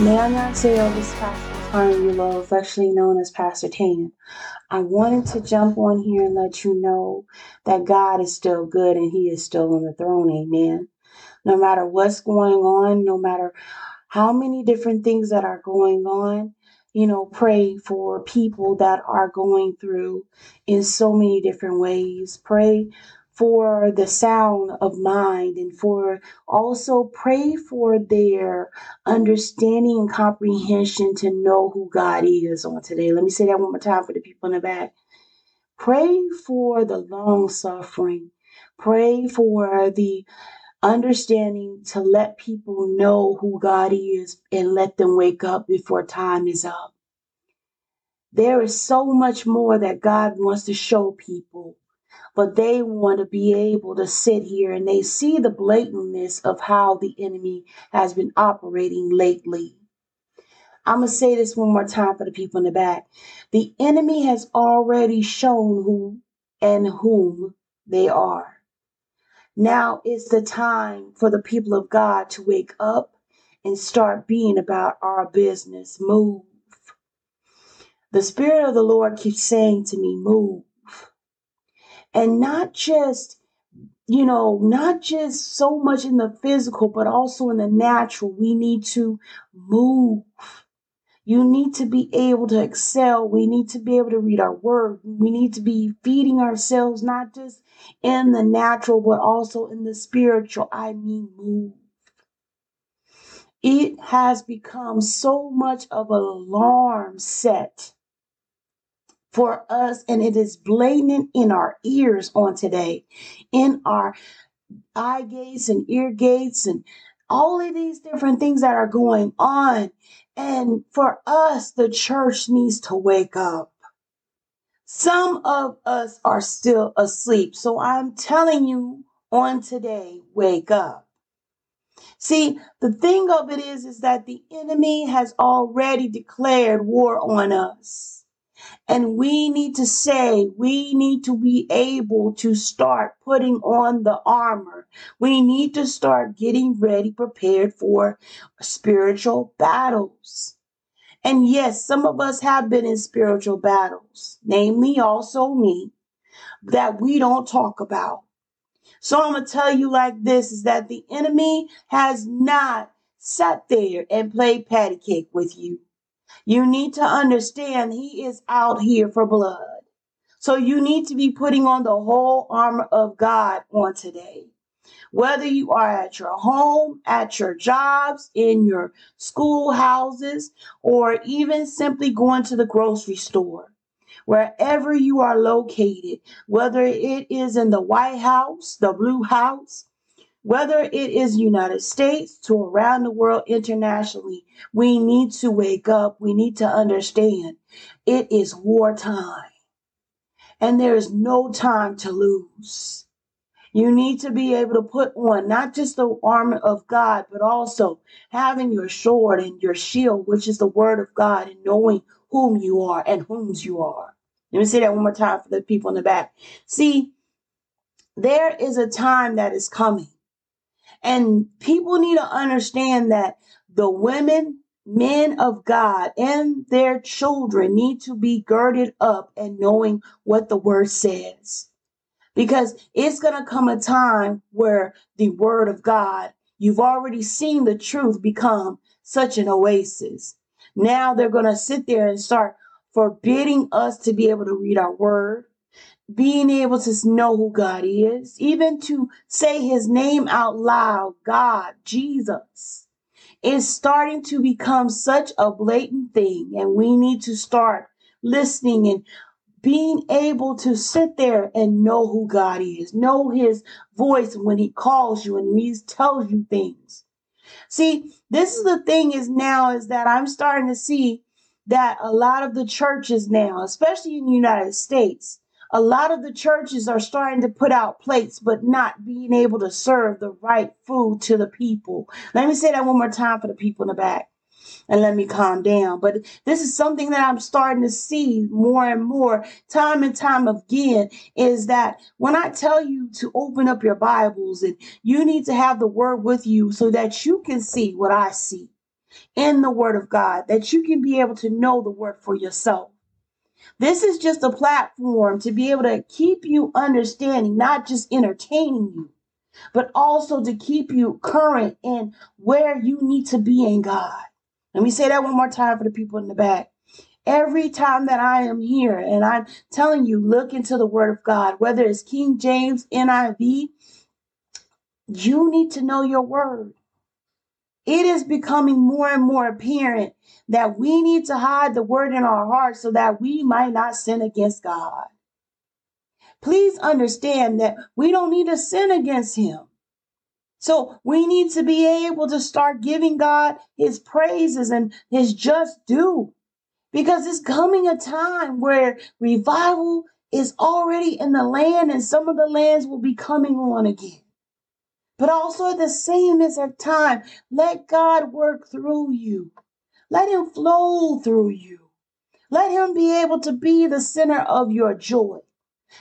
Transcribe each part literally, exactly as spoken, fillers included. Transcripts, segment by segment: May I now say, oh, this Pastor Tanya Love, affectionately known as Pastor Tanya. I wanted to jump on here and let you know that God is still good and He is still on the throne. Amen. No matter what's going on, no matter how many different things that are going on, you know, pray for people that are going through in so many different ways. Pray for the sound of mind and for also pray for their understanding and comprehension to know who God is on today. Let me say that one more time for the people in the back. Pray for the long suffering. Pray for the understanding to let people know who God is and let them wake up before time is up. There is so much more that God wants to show people, but they want to be able to sit here and they see the blatantness of how the enemy has been operating lately. I'm going to say this one more time for the people in the back. The enemy has already shown who and whom they are. Now is the time for the people of God to wake up and start being about our business. Move. The Spirit of the Lord keeps saying to me, move. And not just, you know, not just so much in the physical, but also in the natural. We need to move. You need to be able to excel. We need to be able to read our word. We need to be feeding ourselves, not just in the natural, but also in the spiritual. I mean, move. It has become so much of an alarm set for us, and it is blatant in our ears on today, in our eye gates and ear gates and all of these different things that are going on. And for us, the church needs to wake up. Some of us are still asleep. So I'm telling you on today, wake up. See, the thing of it is, is that the enemy has already declared war on us. And we need to say, we need to be able to start putting on the armor. We need to start getting ready, prepared for spiritual battles. And yes, some of us have been in spiritual battles, namely also me, that we don't talk about. So I'm going to tell you like this, is that the enemy has not sat there and played patty cake with you. You need to understand he is out here for blood. So you need to be putting on the whole armor of God on today. Whether you are at your home, at your jobs, in your schoolhouses, or even simply going to the grocery store, wherever you are located, whether it is in the White House, the Blue House, whether it is United States to around the world internationally, we need to wake up. We need to understand it is wartime and there is no time to lose. You need to be able to put on not just the armor of God, but also having your sword and your shield, which is the word of God, and knowing whom you are and whom's you are. Let me say that one more time for the people in the back. See, there is a time that is coming. And people need to understand that the women, men of God, and their children need to be girded up and knowing what the word says. Because it's going to come a time where the word of God, you've already seen the truth become such an oasis. Now they're going to sit there and start forbidding us to be able to read our word, being able to know who God is, even to say his name out loud, God, Jesus, is starting to become such a blatant thing. And we need to start listening and being able to sit there and know who God is, know his voice when he calls you and when he tells you things. See, this is the thing is now is that I'm starting to see that a lot of the churches now, especially in the United States, a lot of the churches are starting to put out plates, but not being able to serve the right food to the people. Let me say that one more time for the people in the back and let me calm down. But this is something that I'm starting to see more and more time and time again, is that when I tell you to open up your Bibles and you need to have the word with you so that you can see what I see. in the Word of God, that you can be able to know the Word for yourself. This is just a platform to be able to keep you understanding, not just entertaining you, but also to keep you current in where you need to be in God. Let me say that one more time for the people in the back. Every time that I am here and I'm telling you, look into the Word of God, whether it's King James, N I V, you need to know your Word. It is becoming more and more apparent that we need to hide the Word in our hearts so that we might not sin against God. Please understand that we don't need to sin against Him. So we need to be able to start giving God His praises and His just due, because it's coming a time where revival is already in the land, and some of the lands will be coming on again. But also at the same time, let God work through you. Let Him flow through you. Let Him be able to be the center of your joy.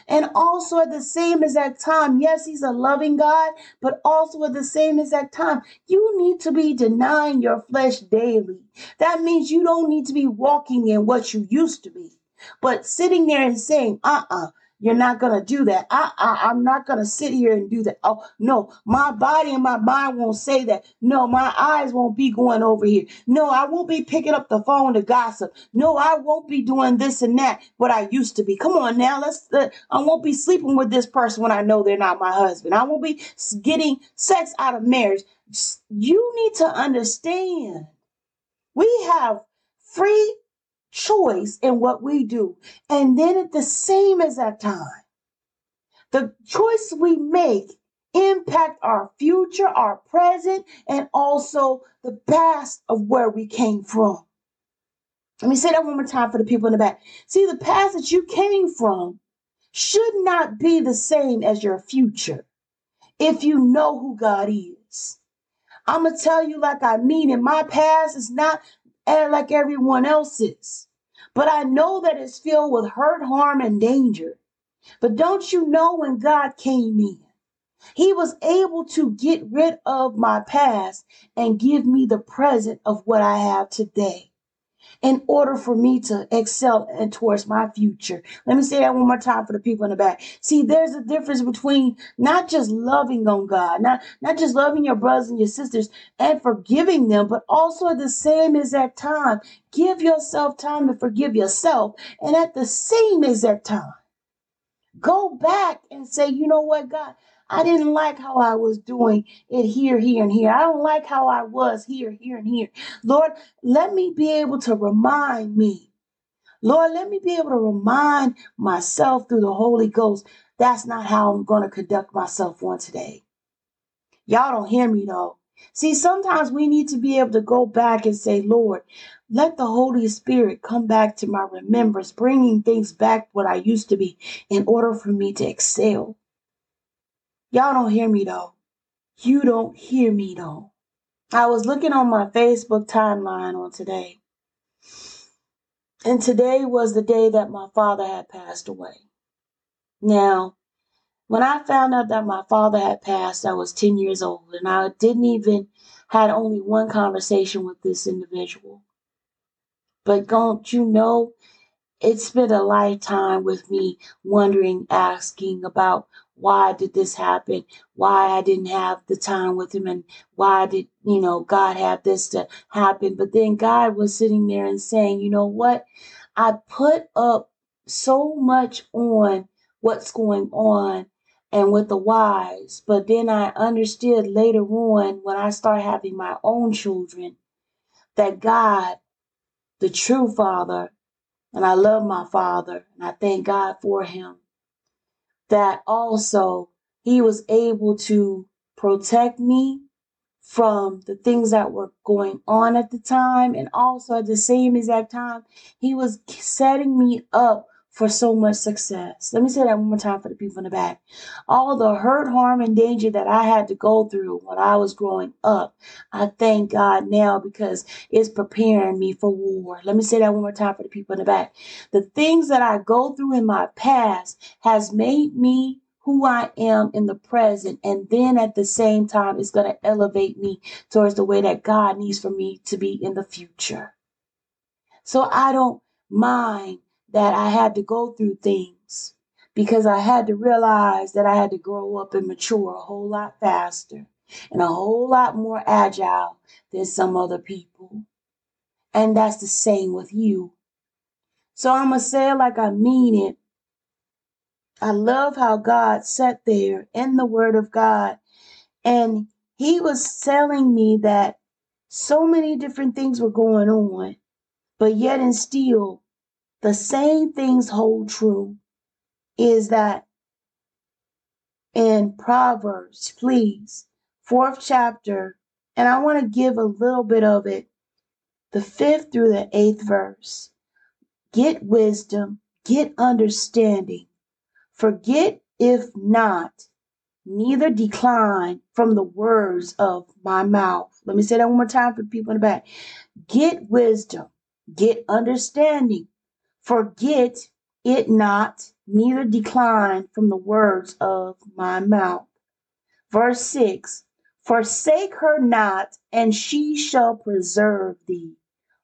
And also at the same exact time, yes, He's a loving God, but also at the same exact time, you need to be denying your flesh daily. That means you don't need to be walking in what you used to be, but sitting there and saying, uh-uh, you're not going to do that. Uh-uh, I'm not going to sit here and do that. Oh, no, my body and my mind won't say that. No, my eyes won't be going over here. No, I won't be picking up the phone to gossip. No, I won't be doing this and that, what I used to be. Come on now, let's. Uh, I won't be sleeping with this person when I know they're not my husband. I won't be getting sex out of marriage. You need to understand, we have free choice in what we do. And then at the same exact time, the choice we make impact our future, our present, and also the past of where we came from. Let me say that one more time for the people in the back. See, the past that you came from should not be the same as your future if you know who God is. I'm going to tell you like I mean it. My past is not like everyone else's. But I know that it's filled with hurt, harm, and danger. But don't you know, when God came in, He was able to get rid of my past and give me the present of what I have today in order for me to excel and towards my future. Let me say that one more time for the people in the back. See, there's a difference between not just loving on God, not, not just loving your brothers and your sisters and forgiving them, but also at the same exact time, give yourself time to forgive yourself. And at the same exact time, go back and say, you know what, God, I didn't like how I was doing it here, here, and here. I don't like how I was here, here, and here. Lord, let me be able to remind me. Lord, let me be able to remind myself through the Holy Ghost, that's not how I'm going to conduct myself on today. Y'all don't hear me, though. See, sometimes we need to be able to go back and say, Lord, let the Holy Spirit come back to my remembrance, bringing things back what I used to be in order for me to excel. Y'all don't hear me, though. You don't hear me, though. I was looking on my Facebook timeline on today, and today was the day that my father had passed away. Now, when I found out that my father had passed, I was ten years old, and I didn't even had only one conversation with this individual. But don't you know, it's been a lifetime with me wondering, asking about why did this happen? Why I didn't have the time with him, and why did, you know, God have this to happen? But then God was sitting there and saying, you know what? I put up so much on what's going on and with the whys, but then I understood later on when I started having my own children that God, the true Father, and I love my father, and I thank God for him, that also he was able to protect me from the things that were going on at the time. And also at the same exact time, he was setting me up for so much success. Let me say that one more time for the people in the back. All the hurt, harm, and danger that I had to go through when I was growing up, I thank God now because it's preparing me for war. Let me say that one more time for the people in the back. The things that I go through in my past has made me who I am in the present. And then at the same time, it's going to elevate me towards the way that God needs for me to be in the future. So I don't mind that I had to go through things, because I had to realize that I had to grow up and mature a whole lot faster and a whole lot more agile than some other people. And that's the same with you. So I'm going to say it like I mean it. I love how God sat there in the Word of God, and he was telling me that so many different things were going on, but yet and still the same things hold true. Is that in Proverbs, please, fourth chapter, and I want to give a little bit of it, the fifth through the eighth verse. Get wisdom, get understanding. Forget if not, neither decline from the words of my mouth. Let me say that one more time for people in the back. Get wisdom, get understanding. Forget it not, neither decline from the words of my mouth. Verse six, forsake her not, and she shall preserve thee.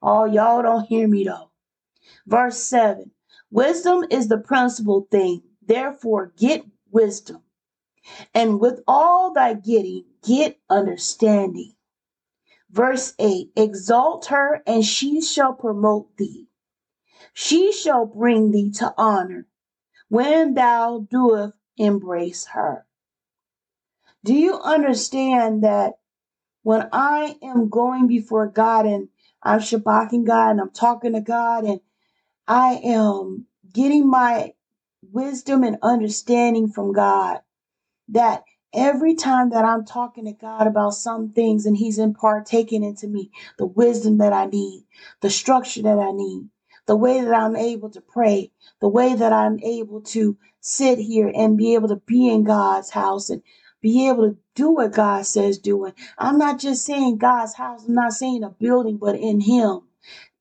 Oh, y'all don't hear me though. Verse seven, wisdom is the principal thing. Therefore, get wisdom. And with all thy getting, get understanding. Verse eight, exalt her, and she shall promote thee. She shall bring thee to honor when thou doest embrace her. Do you understand that when I am going before God and I'm shabaking God and I'm talking to God and I am getting my wisdom and understanding from God, that every time that I'm talking to God about some things and he's impartaking into me the wisdom that I need, the structure that I need, the way that I'm able to pray, the way that I'm able to sit here and be able to be in God's house and be able to do what God says doing. I'm not just saying God's house. I'm not saying a building, but in him,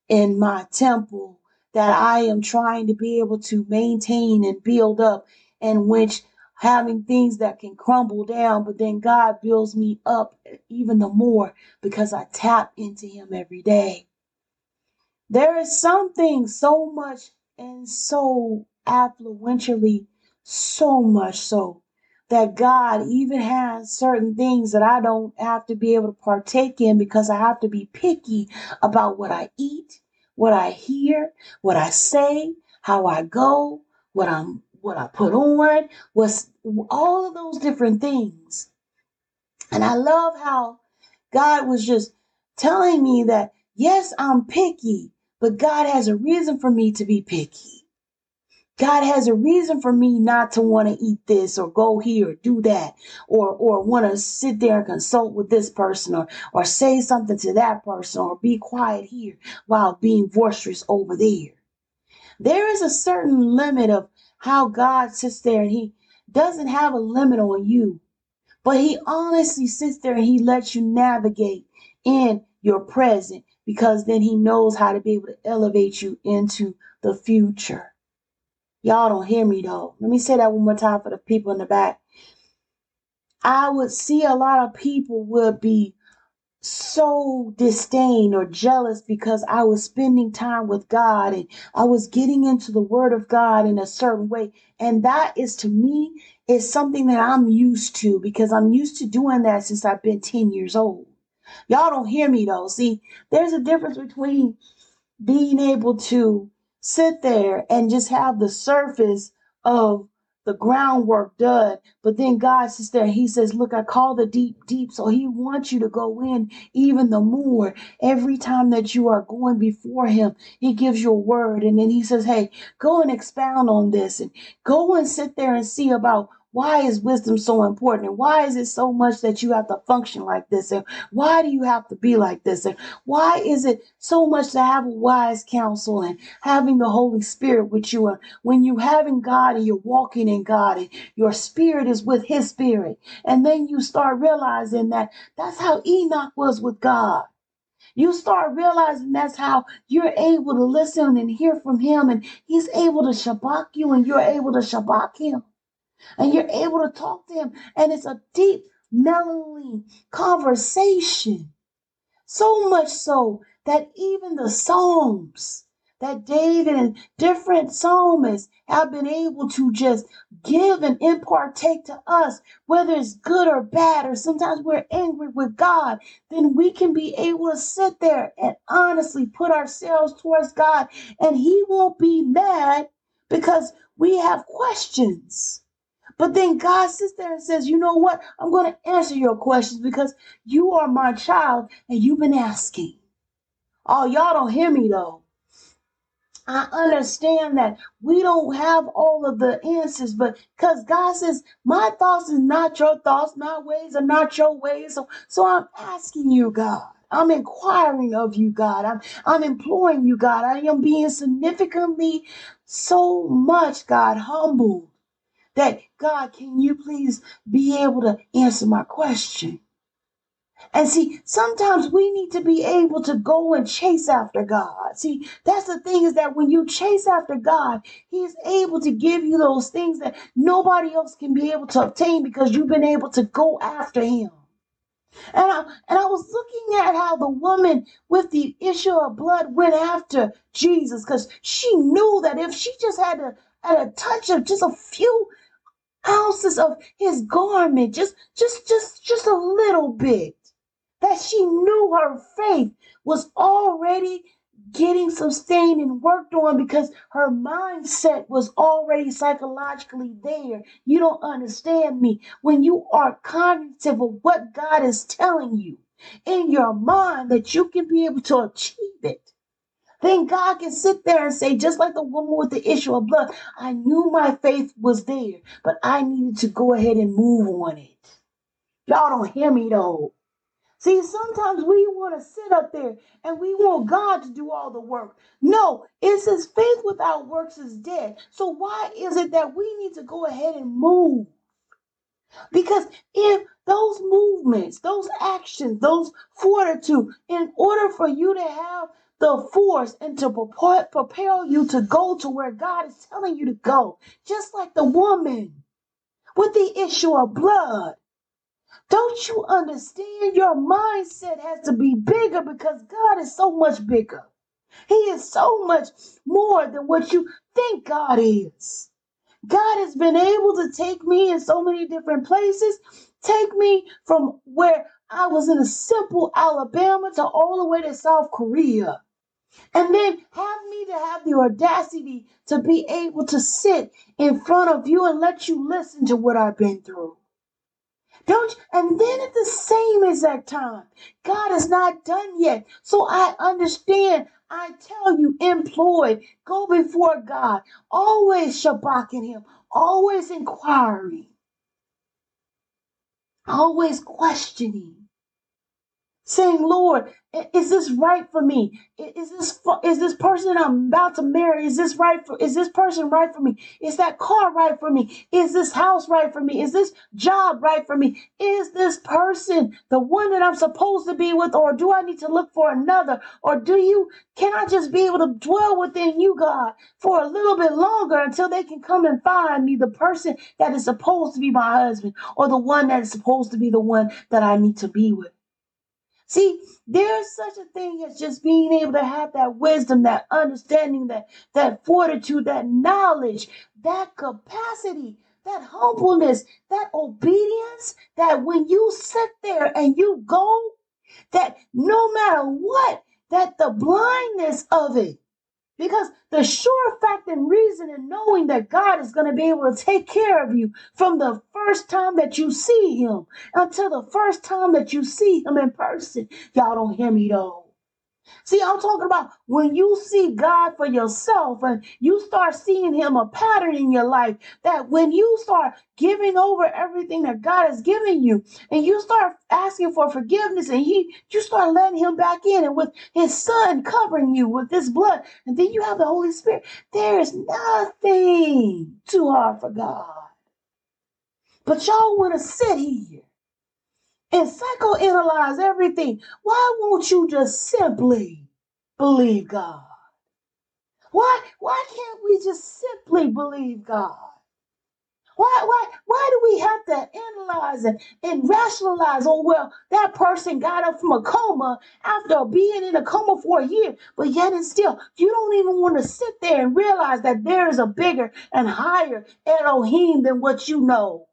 in my temple that I am trying to be able to maintain and build up, and which having things that can crumble down, but then God builds me up even the more because I tap into him every day. There is something so much and so affluentially, so much so that God even has certain things that I don't have to be able to partake in because I have to be picky about what I eat, what I hear, what I say, how I go, what I'm, what I put on, what's all of those different things. And I love how God was just telling me that, yes, I'm picky. But God has a reason for me to be picky. God has a reason for me not to want to eat this or go here or do that or or want to sit there and consult with this person or, or say something to that person or be quiet here while being boisterous over there. There is a certain limit of how God sits there, and he doesn't have a limit on you, but he honestly sits there and he lets you navigate in your present, because then he knows how to be able to elevate you into the future. Y'all don't hear me though. Let me say that one more time for the people in the back. I would see a lot of people would be so disdained or jealous because I was spending time with God and I was getting into the Word of God in a certain way. And that is, to me, is something that I'm used to, because I'm used to doing that since I've been ten years old. Y'all don't hear me though. See, there's a difference between being able to sit there and just have the surface of the groundwork done. But then God sits there and he says, look, I call the deep, deep. So he wants you to go in even the more. Every time that you are going before him, he gives you a word. And then he says, hey, go and expound on this and go and sit there and see about why is wisdom so important? And why is it so much that you have to function like this? And why do you have to be like this? And why is it so much to have a wise counsel and having the Holy Spirit with you? And when you're having God and you're walking in God and your spirit is with his spirit. And then you start realizing that that's how Enoch was with God. You start realizing that's how you're able to listen and hear from him. And he's able to shabak you and you're able to shabak him. and you're able to talk to him. And it's a deep, melancholy conversation. So much so that even the Psalms that David and different psalmists have been able to just give and impartate to us, whether it's good or bad, or sometimes we're angry with God, then we can be able to sit there and honestly put ourselves towards God, and he won't be mad because we have questions. But then God sits there and says, you know what? I'm going to answer your questions because you are my child and you've been asking. Oh, y'all don't hear me though. I understand that we don't have all of the answers, but because God says, my thoughts is not your thoughts, my ways are not your ways. So, so I'm asking you, God. I'm inquiring of you, God. I'm, I'm imploring you, God. I am being significantly so much, God, humbled that, God, can you please be able to answer my question? And see, sometimes we need to be able to go and chase after God. See, that's the thing, is that when you chase after God, he is able to give you those things that nobody else can be able to obtain because you've been able to go after him. And I, and I was looking at how the woman with the issue of blood went after Jesus because she knew that if she just had a, had a touch of just a few ounces of his garment, just, just, just, just a little bit, that she knew her faith was already getting sustained and worked on because her mindset was already psychologically there. You don't understand me. When you are cognitive of what God is telling you in your mind that you can be able to achieve it, then God can sit there and say, just like the woman with the issue of blood, I knew my faith was there, but I needed to go ahead and move on it. Y'all don't hear me though. See, sometimes we want to sit up there and we want God to do all the work. No, it says faith without works is dead. So why is it that we need to go ahead and move? Because if those movements, those actions, those fortitude, in order for you to have the force and to propel you to go to where God is telling you to go, just like the woman with the issue of blood, don't you understand? Your mindset has to be bigger because God is so much bigger. He is so much more than what you think God is. God has been able to take me in so many different places, take me from where I was in a simple Alabama to all the way to South Korea. And then have me to have the audacity to be able to sit in front of you and let you listen to what I've been through. Don't you? And then at the same exact time, God is not done yet. So I understand. I tell you, employ, go before God, always shabaking him, always inquiring, always questioning, saying, Lord, is this right for me? Is this is this person I'm about to marry? Is this right for? Is this person right for me? Is that car right for me? Is this house right for me? Is this job right for me? Is this person the one that I'm supposed to be with, or do I need to look for another? Or do you? Can I just be able to dwell within you, God, for a little bit longer until they can come and find me the person that is supposed to be my husband, or the one that is supposed to be the one that I need to be with? See, there's such a thing as just being able to have that wisdom, that understanding, that, that fortitude, that knowledge, that capacity, that humbleness, that obedience, that when you sit there and you go, that no matter what, that the blindness of it, because the sure fact and reason and knowing that God is going to be able to take care of you from the first time that you see him until the first time that you see him in person. Y'all don't hear me though. See, I'm talking about when you see God for yourself and you start seeing him a pattern in your life, that when you start giving over everything that God has given you and you start asking for forgiveness and he, you start letting him back in, and with his son covering you with this blood, and then you have the Holy Spirit, there is nothing too hard for God. But y'all want to sit here and psychoanalyze everything. Why won't you just simply believe God? Why, why can't we just simply believe God? Why, why, why do we have to analyze and, and rationalize? Oh, well, that person got up from a coma after being in a coma for a year, but yet and still, you don't even want to sit there and realize that there is a bigger and higher Elohim than what you know.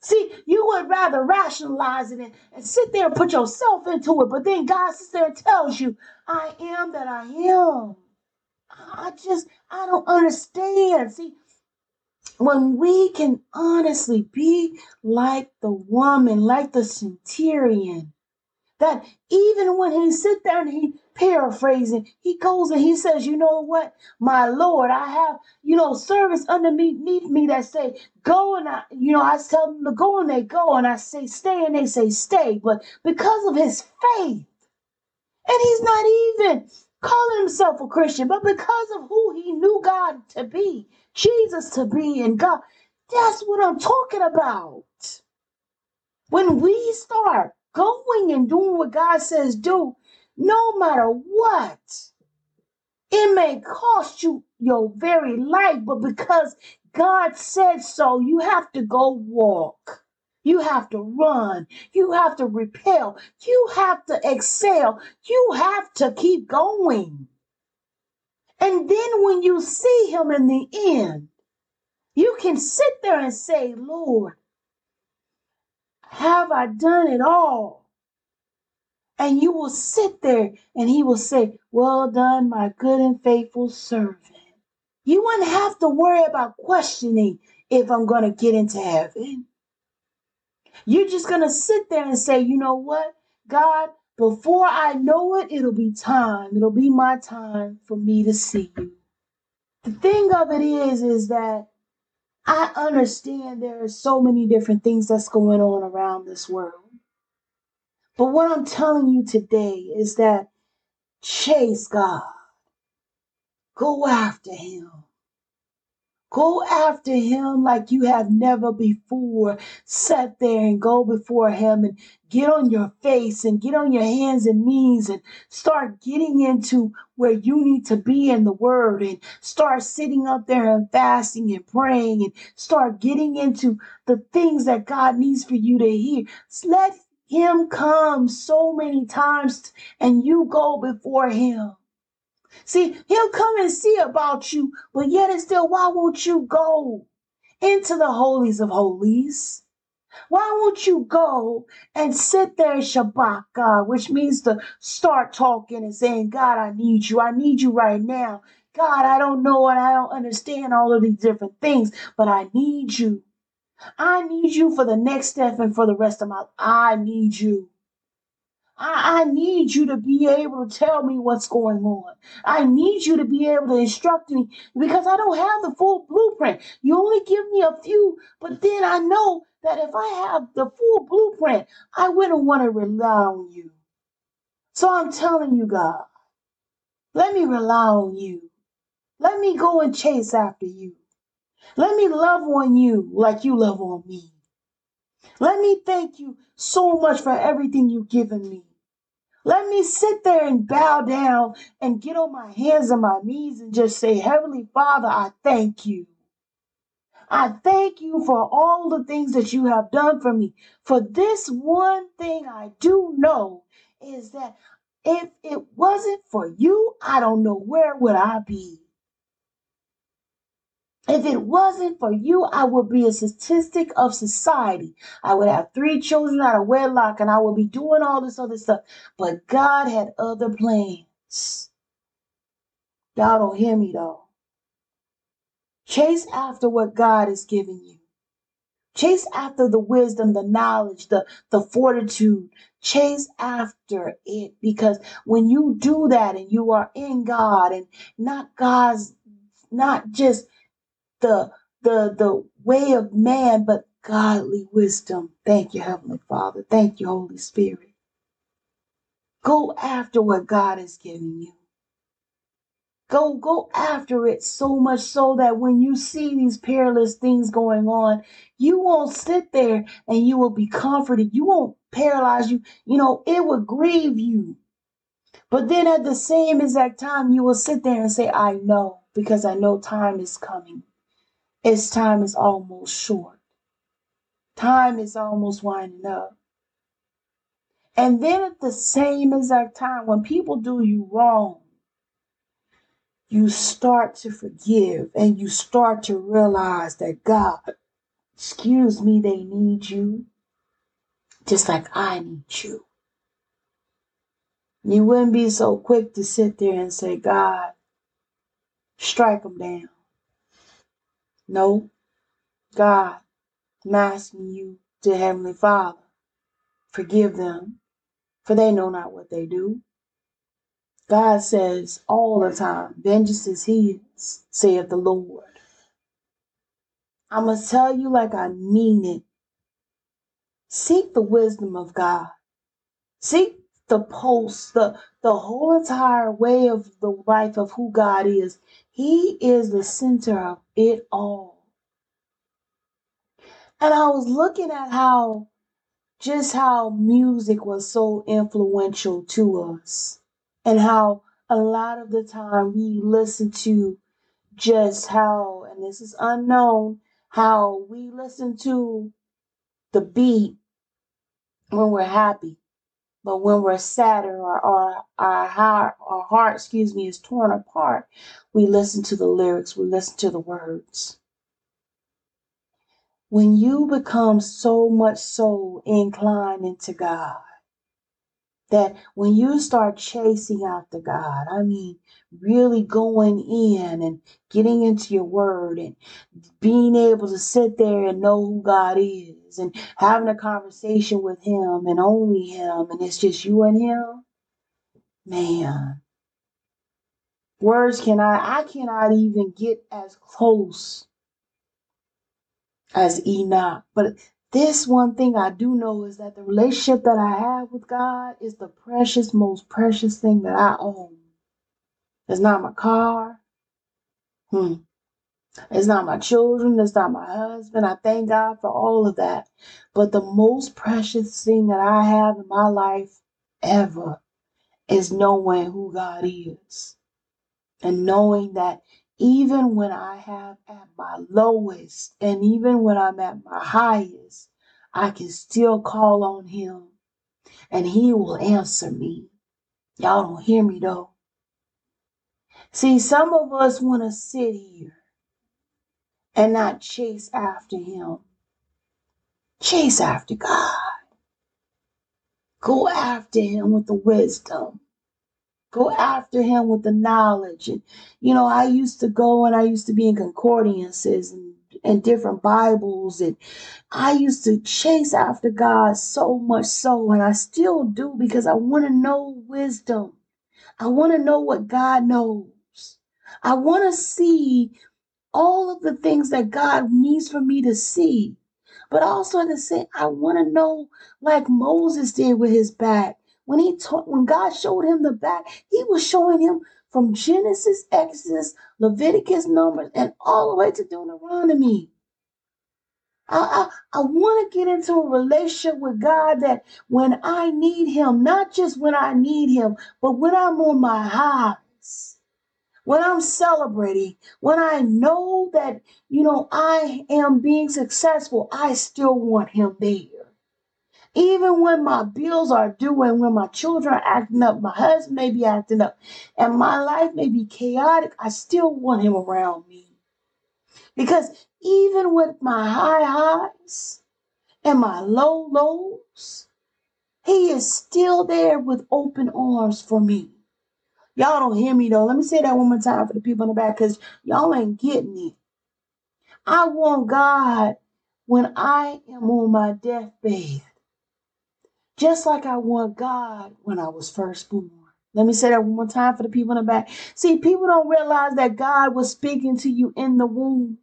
See, you would rather rationalize it and, and sit there and put yourself into it, but then God sits there and tells you, I am that I am. I just, I don't understand. See, when we can honestly be like the woman, like the centurion, that even when he sit there and he paraphrasing, he goes and he says, you know what, my Lord, I have, you know, servants underneath me that say, go, and I, you know, I tell them to go and they go, and I say, stay, and they say, stay. But because of his faith, and he's not even calling himself a Christian, but because of who he knew God to be, Jesus to be, and God, that's what I'm talking about. When we start going and doing what God says do, no matter what, it may cost you your very life, but because God said so, you have to go walk. You have to run. You have to repel. You have to excel. You have to keep going. And then when you see him in the end, you can sit there and say, Lord, have I done it all? And you will sit there and he will say, well done, my good and faithful servant. You wouldn't have to worry about questioning if I'm going to get into heaven. You're just going to sit there and say, you know what, God, before I know it, it'll be time. It'll be my time for me to see you. The thing of it is, is that I understand there are so many different things that's going on around this world. But what I'm telling you today is that chase God. Go after him. Go after him like you have never before. Sit there and go before him and get on your face and get on your hands and knees and start getting into where you need to be in the word and start sitting up there and fasting and praying and start getting into the things that God needs for you to hear. Let him come so many times and you go before him. See, he'll come and see about you, but yet and still, why won't you go into the holies of holies? Why won't you go and sit there in Shabbat, God, which means to start talking and saying, God, I need you. I need you right now. God, I don't know and I don't understand all of these different things, but I need you. I need you for the next step and for the rest of my life. I need you. I, I need you to be able to tell me what's going on. I need you to be able to instruct me because I don't have the full blueprint. You only give me a few, but then I know that if I have the full blueprint, I wouldn't want to rely on you. So I'm telling you, God, let me rely on you. Let me go and chase after you. Let me love on you like you love on me. Let me thank you so much for everything you've given me. Let me sit there and bow down and get on my hands and my knees and just say, Heavenly Father, I thank you. I thank you for all the things that you have done for me. For this one thing I do know is that if it wasn't for you, I don't know where would I be. If it wasn't for you, I would be a statistic of society. I would have three children out of wedlock and I would be doing all this other stuff. But God had other plans. Y'all don't hear me though. Chase after what God is giving you. Chase after the wisdom, the knowledge, the, the fortitude. Chase after it because when you do that and you are in God and not God's, not just The, the, the way of man, but godly wisdom. Thank you, Heavenly Father. Thank you, Holy Spirit. Go after what God is giving you. Go, go after it so much so that when you see these perilous things going on, you won't sit there and you will be comforted. You won't paralyze you. You know, it will grieve you. But then at the same exact time, you will sit there and say, I know, because I know time is coming. Its time is almost short. Time is almost winding up. And then at the same exact time, when people do you wrong, you start to forgive and you start to realize that God, excuse me, they need you just like I need you. You wouldn't be so quick to sit there and say, God, strike them down. No, God, I'm asking you, dear Heavenly Father, forgive them, for they know not what they do. God says all the time, vengeance is His, saith the Lord. I must tell you like I mean it. Seek the wisdom of God. Seek the post, the, the whole entire way of the life of who God is. He is the center of it all. And I was looking at how, just how music was so influential to us. And how a lot of the time we listen to just how, and this is unknown, how we listen to the beat when we're happy. But when we're sadder or, or our, heart, our heart, excuse me, is torn apart, we listen to the lyrics, we listen to the words. When you become so much so inclined into God, that when you start chasing after God, I mean, really going in and getting into your word and being able to sit there and know who God is and having a conversation with Him and only Him, and it's just you and Him, man, words cannot, I cannot even get as close as Enoch, but this one thing I do know is that the relationship that I have with God is the precious, most precious thing that I own. It's not my car. Hmm. It's not my children. It's not my husband. I thank God for all of that. But the most precious thing that I have in my life ever is knowing who God is. And knowing that even when I have at my lowest, and even when I'm at my highest, I can still call on Him and He will answer me. Y'all don't hear me though. See, some of us want to sit here and not chase after Him. Chase after God. Go after Him with the wisdom. Go after Him with the knowledge. And, you know, I used to go and I used to be in concordances and, and different Bibles. And I used to chase after God so much so. And I still do because I want to know wisdom. I want to know what God knows. I want to see all of the things that God needs for me to see. But also at the same, I want to know like Moses did with his back. When he taught, when God showed him the back, He was showing him from Genesis, Exodus, Leviticus, Numbers, and all the way to Deuteronomy. I, I, I want to get into a relationship with God that when I need Him, not just when I need Him, but when I'm on my highs, when I'm celebrating, when I know that, you know, I am being successful, I still want Him there. Even when my bills are due and when my children are acting up, my husband may be acting up, and my life may be chaotic, I still want Him around me. Because even with my high highs and my low lows, He is still there with open arms for me. Y'all don't hear me though. Let me say that one more time for the people in the back because y'all ain't getting it. I want God when I am on my deathbed. Just like I want God when I was first born. Let me say that one more time for the people in the back. See, people don't realize that God was speaking to you in the womb.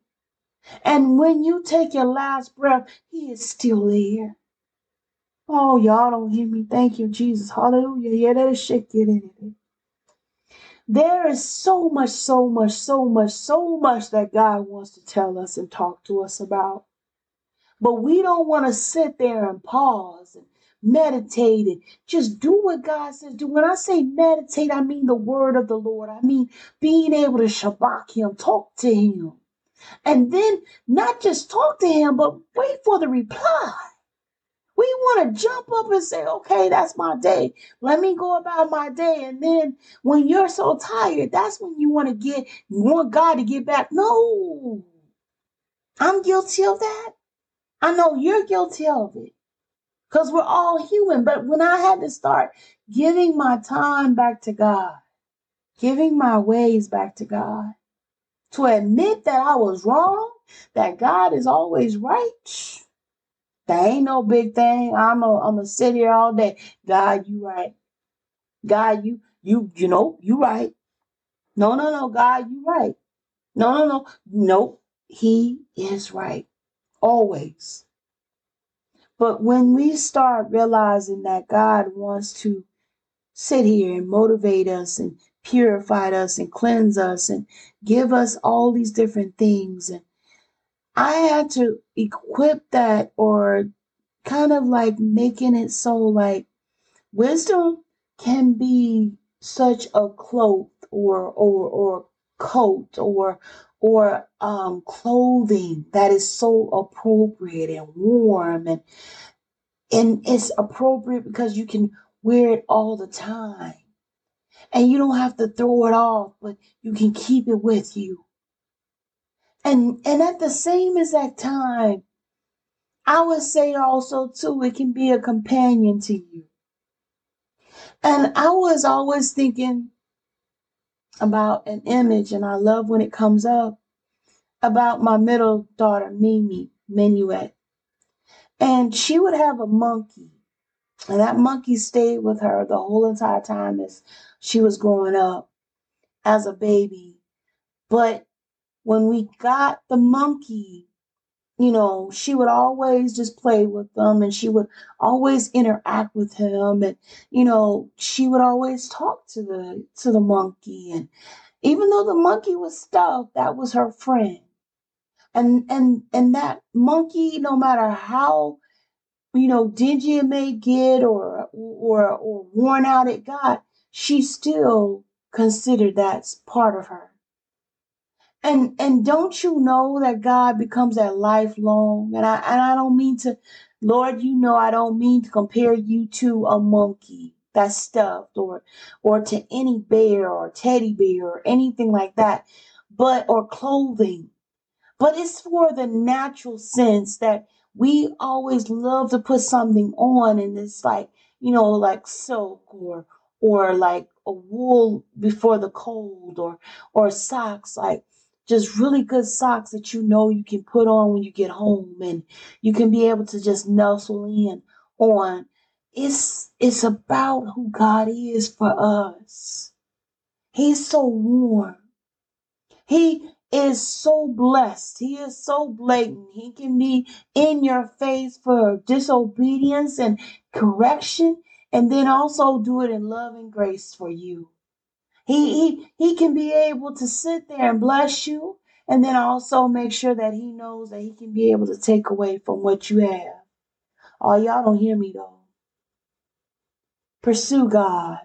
And when you take your last breath, He is still there. Oh, y'all don't hear me. Thank you, Jesus. Hallelujah. Yeah, that is shit get in it. There is so much, so much, so much, so much that God wants to tell us and talk to us about. But we don't want to sit there and pause and meditate and just do what God says do. When I say meditate, I mean the word of the Lord. I mean being able to shabak Him, talk to Him, And then not just talk to him, but wait for the reply. We want to jump up and say, okay, that's my day. Let me go about my day. And then when you're so tired, that's when you want to get, you want God to get back. No, I'm guilty of that. I know you're guilty of it because we're all human. But when I had to start giving my time back to God, giving my ways back to God, to admit that I was wrong, that God is always right. That ain't no big thing. I'm a, I'm a sit here all day. God, you right. God, you, you, you know, you right. No, no, no. God, you right. No, no, no. Nope. He is right. Always. But when we start realizing that God wants to sit here and motivate us and purify us and cleanse us and give us all these different things, and I had to equip that, or kind of like making it so like wisdom can be such a cloth or or or coat or or um, clothing that is so appropriate and warm, and and it's appropriate because you can wear it all the time and you don't have to throw it off, but you can keep it with you. And and at the same exact time, I would say also, too, it can be a companion to you. And I was always thinking about an image, and I love when it comes up, about my middle daughter, Mimi, Minuet. And she would have a monkey, and that monkey stayed with her the whole entire time as she was growing up as a baby. But when we got the monkey, you know, she would always just play with them, and she would always interact with him, and, you know, she would always talk to the to the monkey. And even though the monkey was stuffed, that was her friend. And and and that monkey, no matter how, you know, dingy it may get or or or worn out it got, she still considered that's part of her. And and don't you know that God becomes that lifelong? And I and I don't mean to, Lord, you know, I don't mean to compare you to a monkey that's stuffed, or or to any bear or teddy bear or anything like that, but or clothing. But it's for the natural sense that we always love to put something on, and it's like, you know, like silk or or like a wool before the cold, or or socks, like just really good socks that you know you can put on when you get home and you can be able to just nestle in on. It's, it's about who God is for us. He's so warm. He is so blessed. He is so blatant. He can be in your face for disobedience and correction, and then also do it in love and grace for you. He, he he can be able to sit there and bless you, and then also make sure that he knows that he can be able to take away from what you have. Oh, y'all don't hear me though. Pursue God.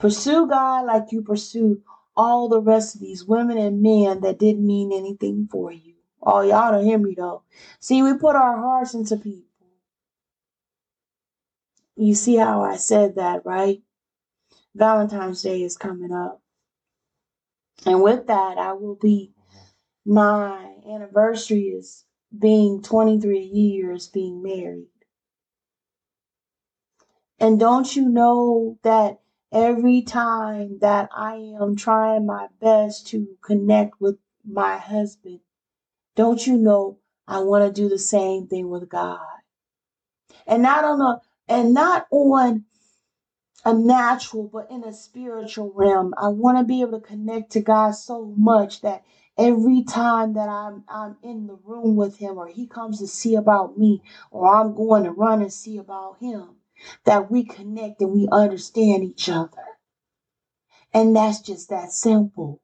Pursue God like you pursued all the rest of these women and men that didn't mean anything for you. Oh, y'all don't hear me though. See, we put our hearts into people. You see how I said that, right? Valentine's Day is coming up. And with that, I will be, my anniversary is being twenty-three years being married. And don't you know that every time that I am trying my best to connect with my husband, don't you know I want to do the same thing with God? And I don't know, and not on a natural, but in a spiritual realm. I want to be able to connect to God so much that every time that I'm I'm in the room with him, or he comes to see about me, or I'm going to run and see about him, that we connect and we understand each other. And that's just that simple.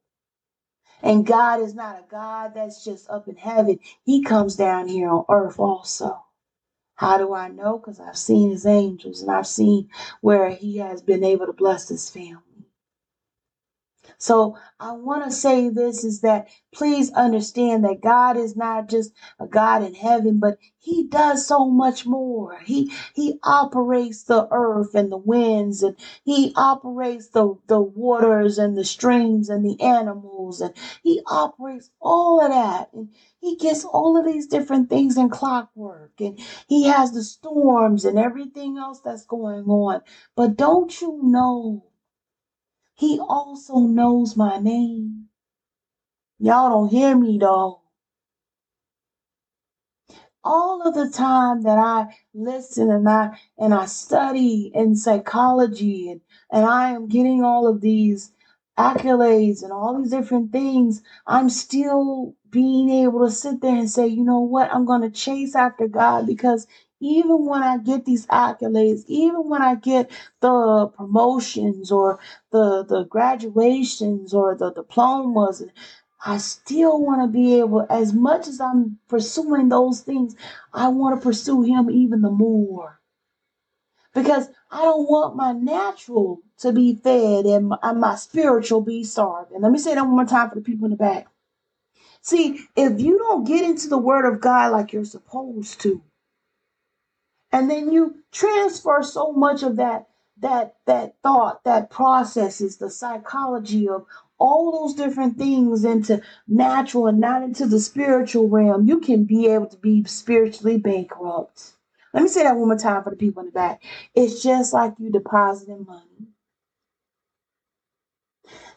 And God is not a God that's just up in heaven. He comes down here on earth also. How do I know? Because I've seen his angels, and I've seen where he has been able to bless his family. So I want to say this is that please understand that God is not just a God in heaven, but he does so much more. He he operates the earth and the winds, and he operates the, the waters and the streams and the animals, and he operates all of that. And he gets all of these different things in clockwork, and he has the storms and everything else that's going on. But don't you know, he also knows my name. Y'all don't hear me though. All of the time that I listen and I and I study in psychology and, and I am getting all of these accolades and all these different things, I'm still being able to sit there and say, you know what, I'm going to chase after God, because even when I get these accolades, even when I get the promotions or the the graduations or the diplomas, I still want to be able, as much as I'm pursuing those things, I want to pursue him even the more. Because I don't want my natural to be fed and my, and my spiritual be starved. And let me say that one more time for the people in the back. See, if you don't get into the word of God like you're supposed to, and then you transfer so much of that, that, that thought, that processes, the psychology of all those different things into natural and not into the spiritual realm, you can be able to be spiritually bankrupt. Let me say that one more time for the people in the back. It's just like you depositing money.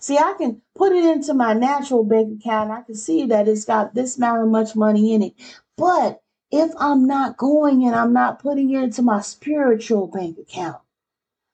See, I can put it into my natural bank account. I can see that it's got this amount of much money in it. But if I'm not going and I'm not putting it into my spiritual bank account,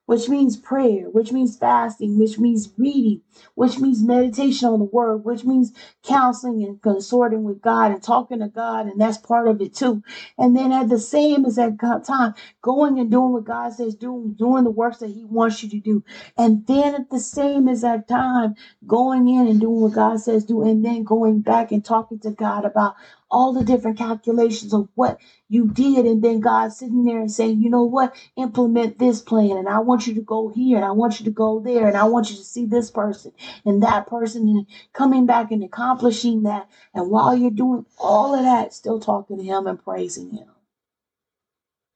which means prayer, which means fasting, which means reading, which means meditation on the word, which means counseling and consorting with God and talking to God, and that's part of it too. And then at the same as that time, going and doing what God says, doing, doing the works that he wants you to do. And then at the same as that time, going in and doing what God says do, and then going back and talking to God about all the different calculations of what you did, and then God sitting there and saying, you know what, implement this plan, and I want you to go here, and I want you to go there, and I want you to see this person and that person, and coming back and accomplishing that. And while you're doing all of that, still talking to him and praising him.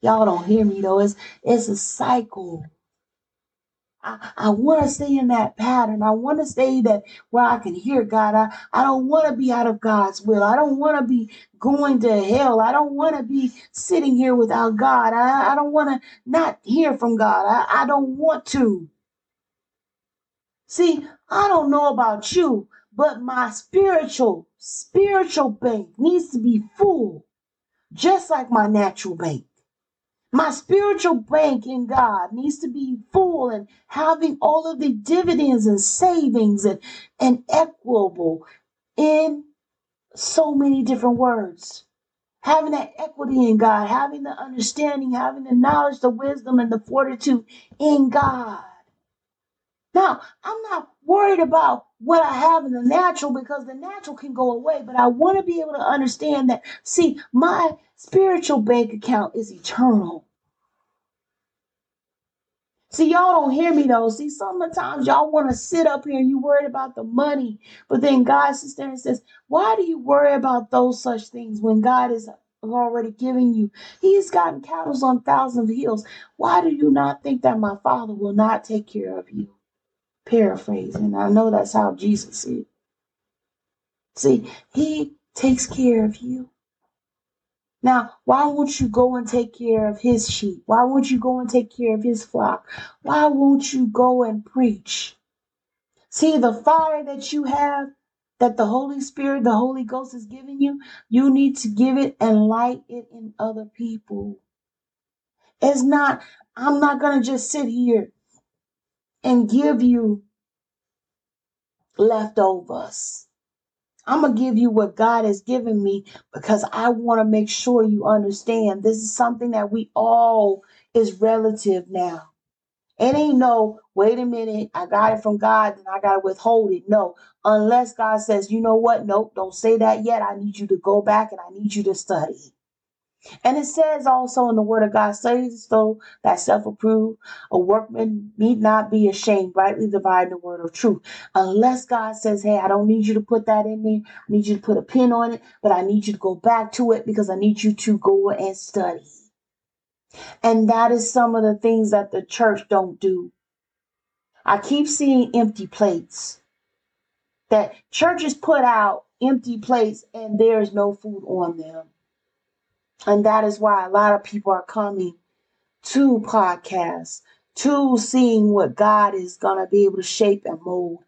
Y'all don't hear me though. It's, it's a cycle. I, I want to stay in that pattern. I want to stay that where I can hear God. I, I don't want to be out of God's will. I don't want to be going to hell. I don't want to be sitting here without God. I, I don't want to not hear from God. I, I don't want to. See, I don't know about you, but my spiritual, spiritual bank needs to be full, just like my natural bank. My spiritual bank in God needs to be full and having all of the dividends and savings and, and equitable in so many different words. Having that equity in God, having the understanding, having the knowledge, the wisdom, and the fortitude in God. Now, I'm not worried about what I have in the natural, because the natural can go away, but I want to be able to understand that, see, my spiritual bank account is eternal. See, y'all don't hear me though. See, sometimes y'all want to sit up here and you worried about the money, but then God sits there and says, why do you worry about those such things when God is already giving you? He's gotten cattle on thousands of hills. Why do you not think that my Father will not take care of you? Paraphrasing. I know that's how Jesus is. See, he takes care of you. Now, why won't you go and take care of his sheep? Why won't you go and take care of his flock? Why won't you go and preach? See, the fire that you have, that the Holy Spirit, the Holy Ghost is giving you, you need to give it and light it in other people. It's not, I'm not going to just sit here and give you leftovers. I'm going to give you what God has given me, because I want to make sure you understand this is something that we all is relative now. It ain't no, wait a minute, I got it from God, then I got to withhold it. No, unless God says, you know what? Nope, don't say that yet. I need you to go back and I need you to study. And it says also in the word of God, study to show thyself approved, a workman need not be ashamed, rightly dividing the word of truth. Unless God says, hey, I don't need you to put that in there. I need you to put a pin on it, but I need you to go back to it because I need you to go and study. And that is some of the things that the church don't do. I keep seeing empty plates. That churches put out empty plates and there's no food on them. And that is why a lot of people are coming to podcasts, to seeing what God is going to be able to shape and mold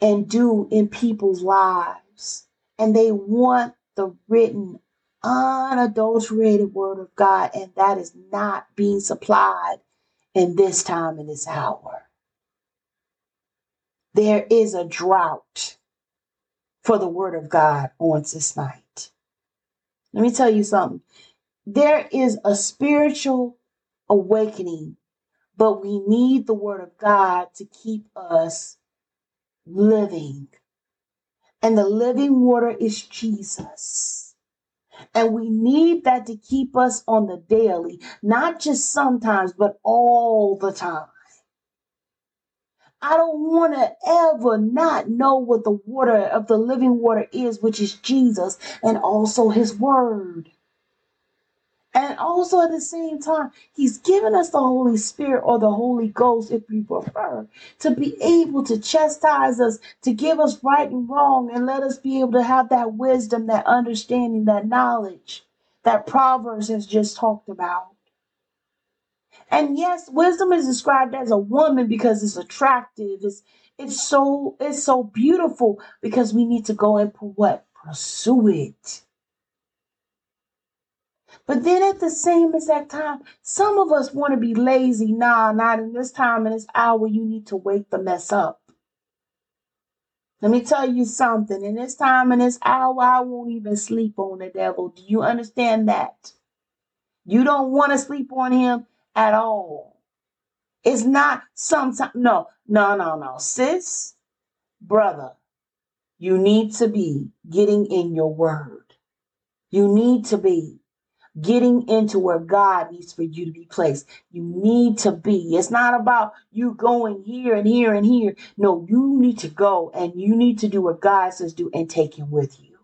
and do in people's lives. And they want the written, unadulterated word of God. And that is not being supplied in this time, in this hour. There is a drought for the word of God on this night. Let me tell you something. There is a spiritual awakening, but we need the word of God to keep us living. And the living water is Jesus. And we need that to keep us on the daily, not just sometimes, but all the time. I don't want to ever not know what the water of the living water is, which is Jesus and also his word. And also at the same time, he's given us the Holy Spirit or the Holy Ghost, if you prefer, to be able to chastise us, to give us right and wrong, and let us be able to have that wisdom, that understanding, that knowledge that Proverbs has just talked about. And yes, wisdom is described as a woman because it's attractive. It's it's so it's so beautiful because we need to go and what? Pursue it. But then at the same exact time, some of us want to be lazy. Nah, not in this time, in this hour, you need to wake the mess up. Let me tell you something. In this time, in this hour, I won't even sleep on the devil. Do you understand that? You don't want to sleep on him at all. It's not sometimes. No, no, no, no. Sis, brother, you need to be getting in your word. You need to be getting into where God needs for you to be placed. You need to be. It's not about you going here and here and here. No, you need to go and you need to do what God says do and take him with you.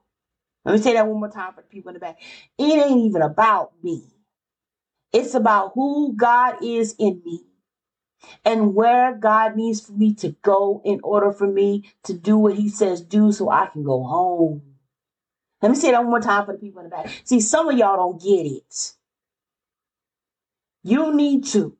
Let me say that one more time for the people in the back. It ain't even about me. It's about who God is in me and where God needs for me to go in order for me to do what he says do so I can go home. Let me say that one more time for the people in the back. See, some of y'all don't get it. You need to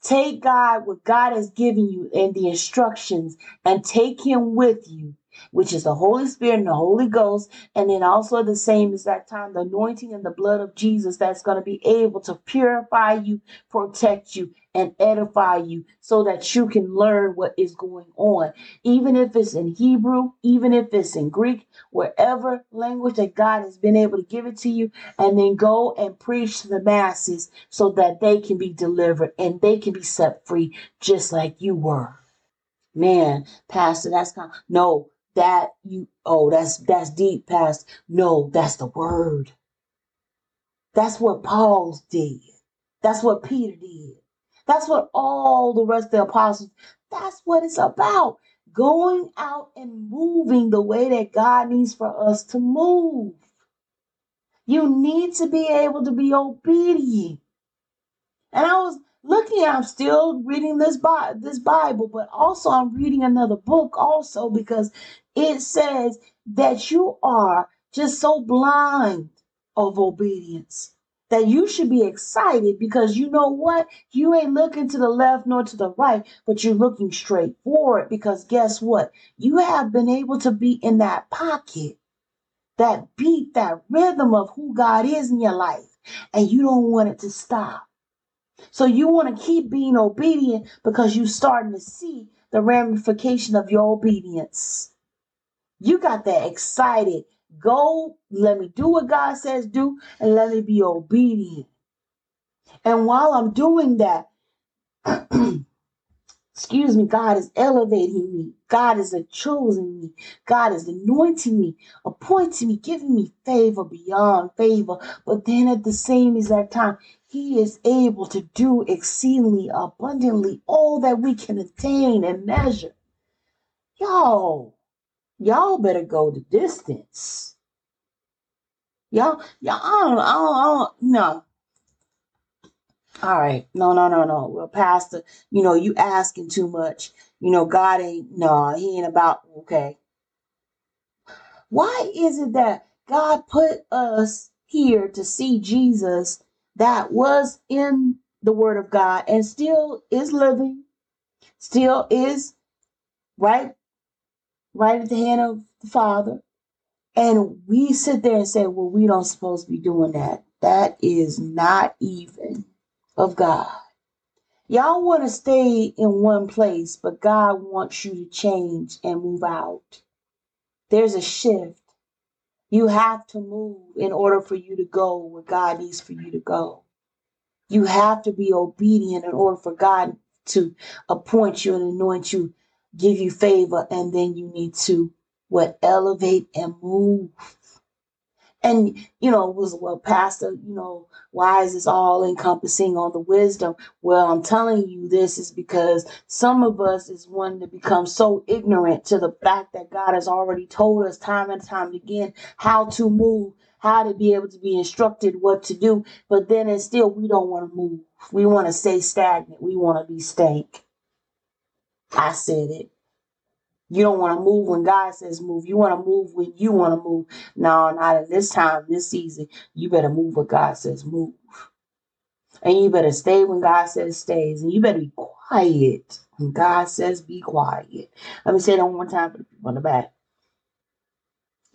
take God, what God has given you and the instructions, and take him with you, which is the Holy Spirit and the Holy Ghost, and then also at the same exact time, the anointing and the blood of Jesus that's going to be able to purify you, protect you, and edify you so that you can learn what is going on. Even if it's in Hebrew, even if it's in Greek, wherever language that God has been able to give it to you, and then go and preach to the masses so that they can be delivered and they can be set free just like you were. Man, Pastor, that's kind of, no. That you, oh, that's that's deep, Pastor. No, that's the word. That's what Paul did. That's what Peter did. That's what all the rest of the apostles, that's what it's about. Going out and moving the way that God needs for us to move. You need to be able to be obedient. And I was looking, I'm still reading this Bi- this Bible, but also I'm reading another book also because it says that you are just so blind of obedience that you should be excited because you know what? You ain't looking to the left nor to the right, but you're looking straight forward because guess what? You have been able to be in that pocket, that beat, that rhythm of who God is in your life, and you don't want it to stop. So you want to keep being obedient because you're starting to see the ramification of your obedience. You got that excited. Go, let me do what God says do, and let me be obedient. And while I'm doing that, Excuse me, God is elevating me. God is choosing me. God is anointing me, appointing me, giving me favor beyond favor. But then at the same exact time, He is able to do exceedingly abundantly all that we can attain and measure. Y'all, y'all better go the distance. Y'all, y'all, I don't, I don't, I don't, no. All right. No, no, no, no. Well, Pastor, you know, you asking too much. You know, God ain't, no, he ain't about, okay. Why is it that God put us here to see Jesus that was in the Word of God and still is living, still is right, right at the hand of the Father? And we sit there and say, well, we don't supposed to be doing that. That is not even of God. Y'all want to stay in one place, but God wants you to change and move out. There's a shift. You have to move in order for you to go where God needs for you to go. You have to be obedient in order for God to appoint you and anoint you, give you favor, and then you need to what? Elevate and move. And, you know, it was, well, Pastor, you know, why is this all encompassing on the wisdom? Well, I'm telling you this is because some of us is one to become so ignorant to the fact that God has already told us time and time again how to move, how to be able to be instructed what to do. But then and still, we don't want to move. We want to stay stagnant. We want to be stank. I said it. You don't want to move when God says move. You want to move when you want to move. No, not at this time, this season. You better move when God says move. And you better stay when God says stays. And you better be quiet when God says be quiet. Let me say that one more time for the people in the back.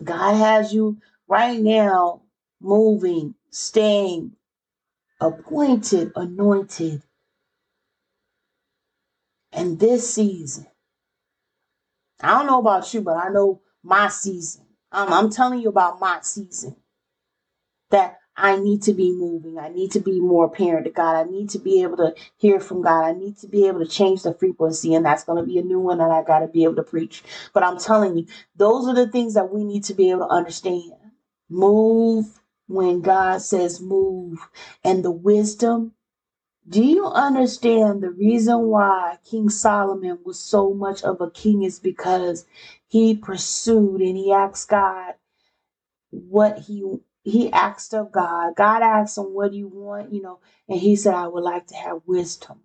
God has you right now moving, staying, appointed, anointed. And this season, I don't know about you, but I know my season. I'm, I'm telling you about my season. That I need to be moving. I need to be more apparent to God. I need to be able to hear from God. I need to be able to change the frequency. And that's going to be a new one that I got to be able to preach. But I'm telling you, those are the things that we need to be able to understand. Move when God says move. And the wisdom. Do you understand the reason why King Solomon was so much of a king is because he pursued and he asked God what he, he asked of God. God asked him, what do you want? You know, and he said, I would like to have wisdom,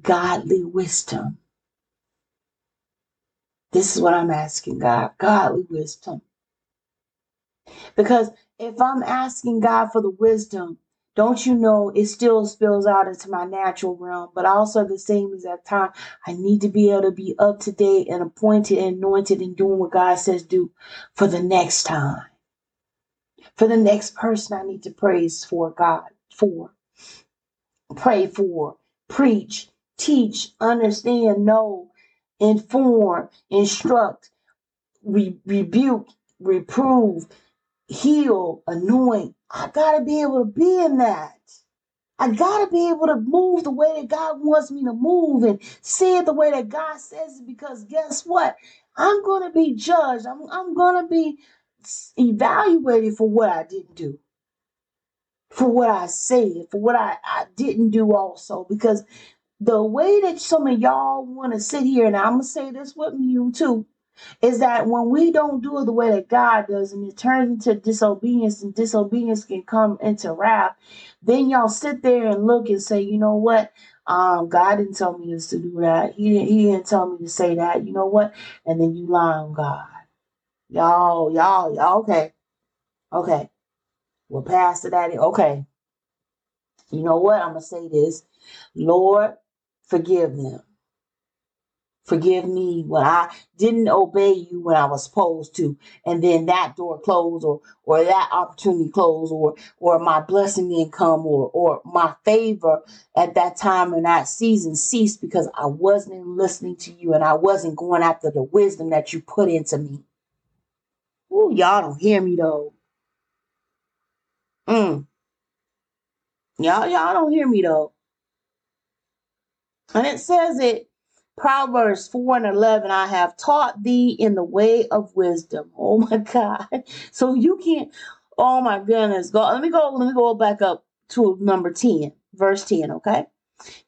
godly wisdom. This is what I'm asking God, godly wisdom. Because if I'm asking God for the wisdom, don't you know it still spills out into my natural realm, but also at the same exact time, I need to be able to be up to date and appointed and anointed and doing what God says do for the next time. For the next person I need to praise for God, for, pray for, preach, teach, understand, know, inform, instruct, re- rebuke, reprove, heal, anoint. I got to be able to be in that. I got to be able to move the way that God wants me to move and say it the way that God says it, because guess what? I'm going to be judged. I'm, I'm going to be evaluated for what I didn't do, for what I said, for what I, I didn't do also, because the way that some of y'all want to sit here, and I'm going to say this with you too, is that when we don't do it the way that God does and it turns into disobedience, and disobedience can come into wrath, then y'all sit there and look and say, you know what? Um, God didn't tell me this to do that. He didn't, he didn't tell me to say that. You know what? And then you lie on God. Y'all, y'all, y'all, okay. Okay. We'll pass to that. Okay. You know what? I'm going to say this. Lord, forgive them. Forgive me when I didn't obey you when I was supposed to. And then that door closed or or that opportunity closed or or my blessing didn't come or or my favor at that time and that season ceased because I wasn't listening to you and I wasn't going after the wisdom that you put into me. Ooh, y'all don't hear me though. Mm. Y'all, y'all don't hear me though. And it says it. Proverbs four and eleven, I have taught thee in the way of wisdom. Oh my God. So you can't, oh my goodness. Go, let me go, let me go back up to number ten, verse ten, okay?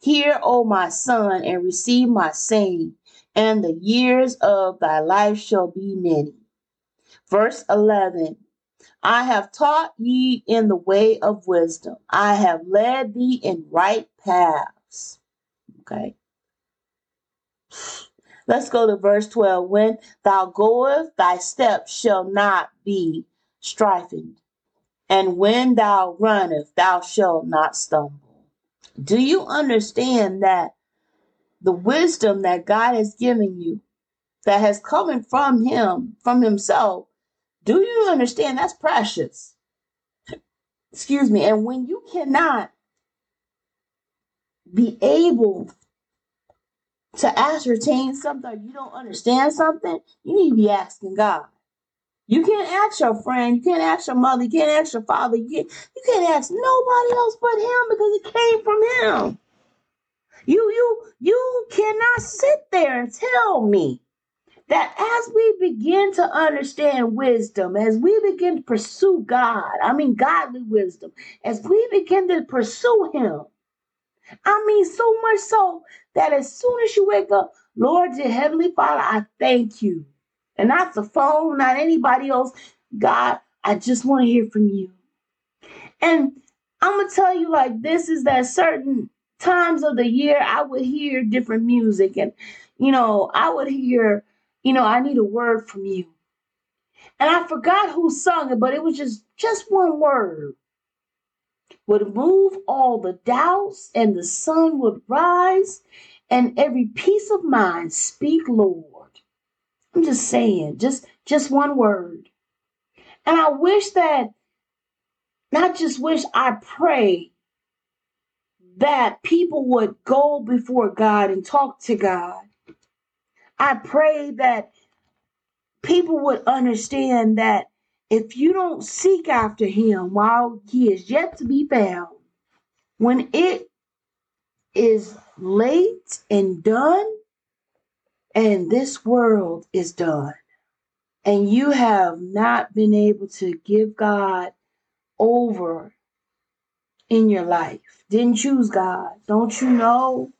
Hear, O my son, and receive my saying, and the years of thy life shall be many. Verse eleven, I have taught ye in the way of wisdom. I have led thee in right paths. Okay. Let's go to verse twelve. When thou goest, thy steps shall not be strifened. And when thou runnest, thou shalt not stumble. Do you understand that the wisdom that God has given you, that has come from him, from himself, do you understand that's precious? Excuse me. And when you cannot be able to ascertain something, you don't understand something, you need to be asking God. You can't ask your friend, you can't ask your mother, you can't ask your father, you can't, you can't ask nobody else but him, because it came from him. You, you, you cannot sit there and tell me that as we begin to understand wisdom, as we begin to pursue God, I mean godly wisdom, as we begin to pursue him, I mean so much so that as soon as you wake up, Lord, dear Heavenly Father, I thank you. And not the phone, not anybody else. God, I just want to hear from you. And I'm going to tell you like this, is that certain times of the year I would hear different music, and, you know, I would hear, you know, I need a word from you. And I forgot who sung it, but it was just, just one word. Would move all the doubts, and the sun would rise, and every peace of mind speak, Lord. I'm just saying, just, just one word. And I wish that, not just wish, I pray that people would go before God and talk to God. I pray that people would understand that if you don't seek after him while he is yet to be found, when it is late and done, and this world is done, and you have not been able to give God over in your life, didn't choose God, don't you know?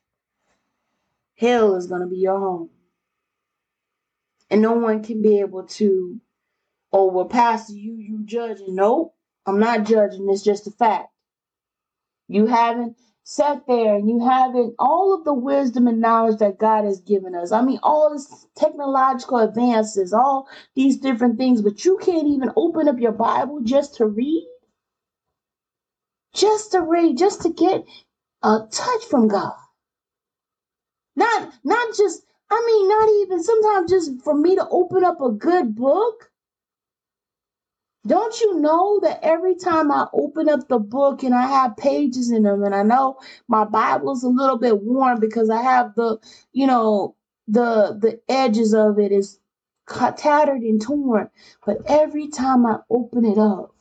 Hell is going to be your home. And no one can be able to, oh, well, Pastor, you, you judging. Nope, I'm not judging. It's just a fact. You haven't sat there, and you haven't all of the wisdom and knowledge that God has given us. I mean, all this technological advances, all these different things, but you can't even open up your Bible just to read. Just to read, just to get a touch from God. Not, not just... I mean, not even sometimes just for me to open up a good book. Don't you know that every time I open up the book and I have pages in them, and I know my Bible's a little bit worn because I have the, you know, the the edges of it is tattered and torn. But every time I open it up,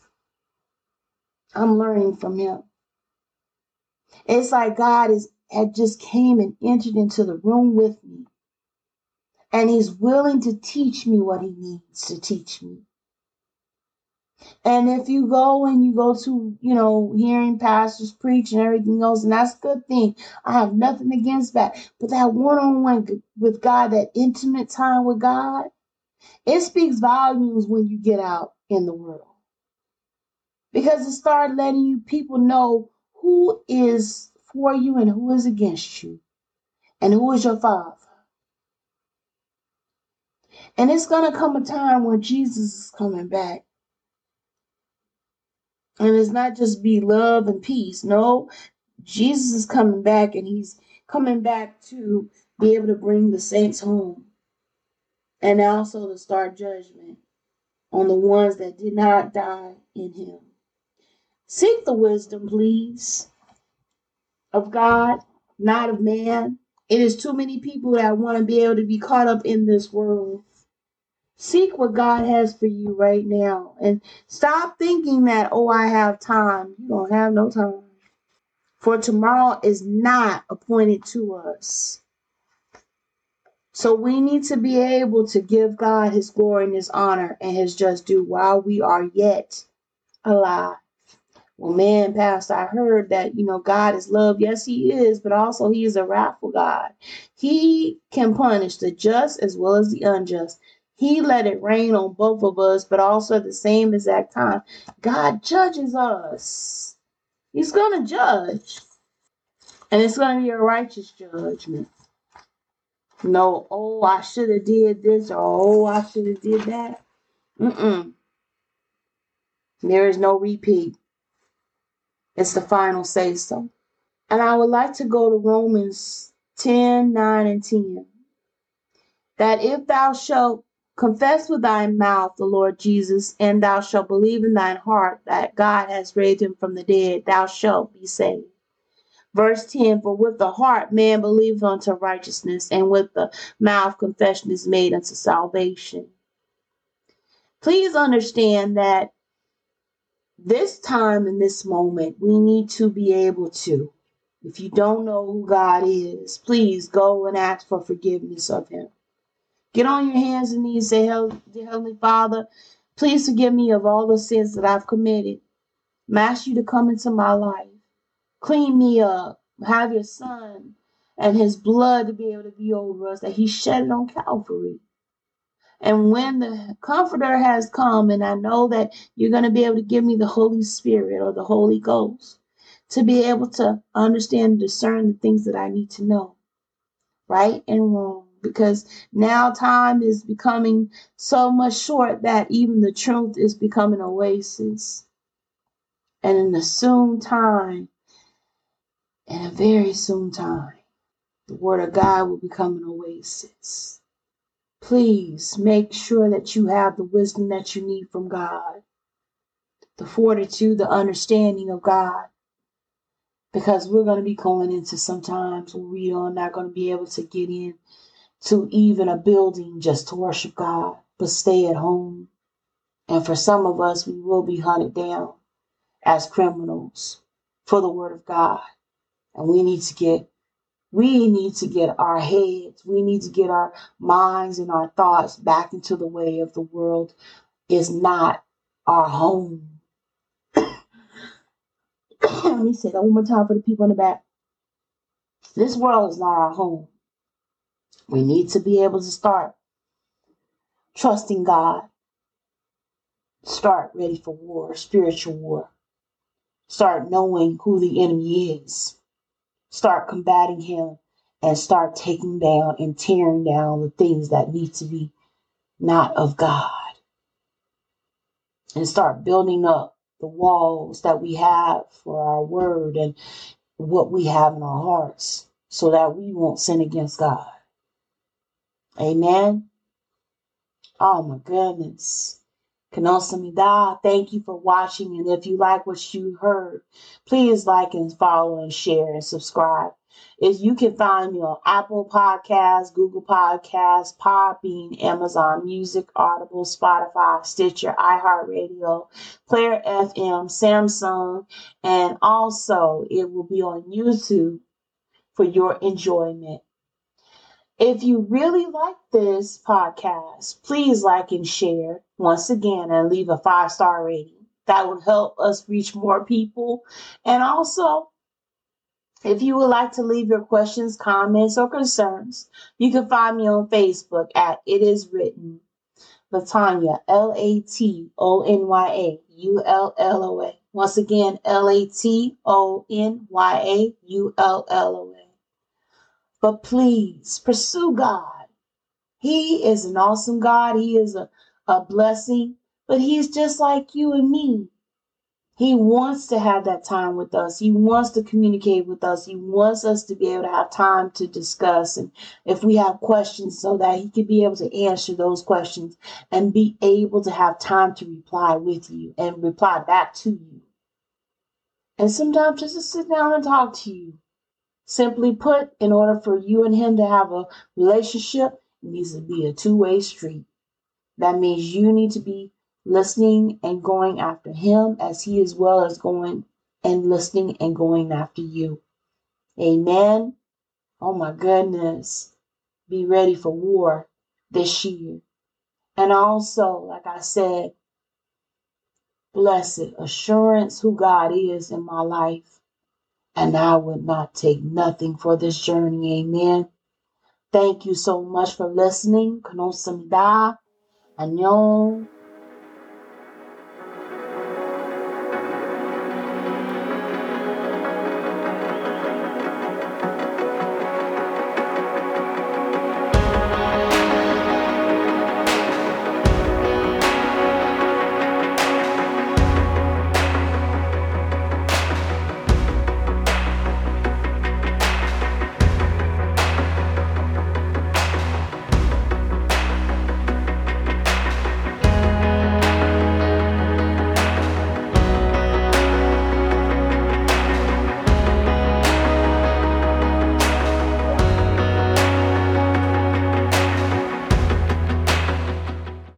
I'm learning from him. It's like God is had just came and entered into the room with me. And he's willing to teach me what he needs to teach me. And if you go and you go to, you know, hearing pastors preach and everything else, and that's a good thing. I have nothing against that. But that one-on-one with God, that intimate time with God, it speaks volumes when you get out in the world. Because it starts letting you people know who is for you and who is against you, and who is your father. And it's going to come a time when Jesus is coming back. And it's not just be love and peace. No, Jesus is coming back, and he's coming back to be able to bring the saints home. And also to start judgment on the ones that did not die in him. Seek the wisdom, please, of God, not of man. It is too many people that want to be able to be caught up in this world. Seek what God has for you right now, and stop thinking that, oh, I have time. You don't have no time. For tomorrow is not appointed to us. So we need to be able to give God his glory and his honor and his just due while we are yet alive. Well, man, Pastor, I heard that, you know, God is love. Yes, he is, but also he is a wrathful God. He can punish the just as well as the unjust. He let it rain on both of us, but also at the same exact time, God judges us. He's going to judge. And it's going to be a righteous judgment. No, oh, I should have did this, or oh, I should have did that. Mm-mm. There is no repeat. It's the final say-so. And I would like to go to Romans ten, nine, and ten. That if thou shalt confess with thy mouth the Lord Jesus, and thou shalt believe in thine heart that God has raised him from the dead, thou shalt be saved. Verse ten, for with the heart man believes unto righteousness, and with the mouth confession is made unto salvation. Please understand that this time and this moment, we need to be able to. If you don't know who God is, please go and ask for forgiveness of him. Get on your hands and knees and say, Heavenly Father, please forgive me of all the sins that I've committed. I'm asking you to come into my life. Clean me up. Have your son and his blood to be able to be over us, that he shed it on Calvary. And when the Comforter has come, and I know that you're going to be able to give me the Holy Spirit or the Holy Ghost to be able to understand and discern the things that I need to know, right and wrong. Because now time is becoming so much short that even the truth is becoming oasis. And in the soon time, in a very soon time, the Word of God will become an oasis. Please make sure that you have the wisdom that you need from God, the fortitude, the understanding of God, because we're going to be going into some times where we are not going to be able to get in to even a building just to worship God, but stay at home. And for some of us, we will be hunted down as criminals for the Word of God. And we need to get, we need to get our heads, we need to get our minds and our thoughts back into the way of the world is not our home. Let me say that one more time for the people in the back. This world is not our home. We need to be able to start trusting God. Start ready for war, spiritual war. Start knowing who the enemy is. Start combating him and start taking down and tearing down the things that need to be not of God. And start building up the walls that we have for our word and what we have in our hearts so that we won't sin against God. Amen. Oh my goodness. Kanosamida, thank you for watching. And if you like what you heard, please like and follow and share and subscribe. If you can find me on Apple Podcasts, Google Podcasts, Podbean, Amazon Music, Audible, Spotify, Stitcher, iHeartRadio, Player F M, Samsung, and also it will be on YouTube for your enjoyment. If you really like this podcast, please like and share once again and leave a five-star rating. That would help us reach more people. And also, if you would like to leave your questions, comments, or concerns, you can find me on Facebook at It Is Written, Latonya, L A T O N Y A U L L O A. Once again, L A T O N Y A U L L O A. But please pursue God. He is an awesome God. He is a, a blessing, but he's just like you and me. He wants to have that time with us. He wants to communicate with us. He wants us to be able to have time to discuss. And if we have questions, so that he can be able to answer those questions and be able to have time to reply with you and reply back to you. And sometimes just to sit down and talk to you. Simply put, in order for you and him to have a relationship, it needs to be a two-way street. That means you need to be listening and going after him as he as well as going and listening and going after you. Amen. Oh my goodness. be ready for war this year. And also, like I said, blessed assurance who God is in my life. And I would not take nothing for this journey. Amen. Thank you so much for listening. Konosam da. Annyeong.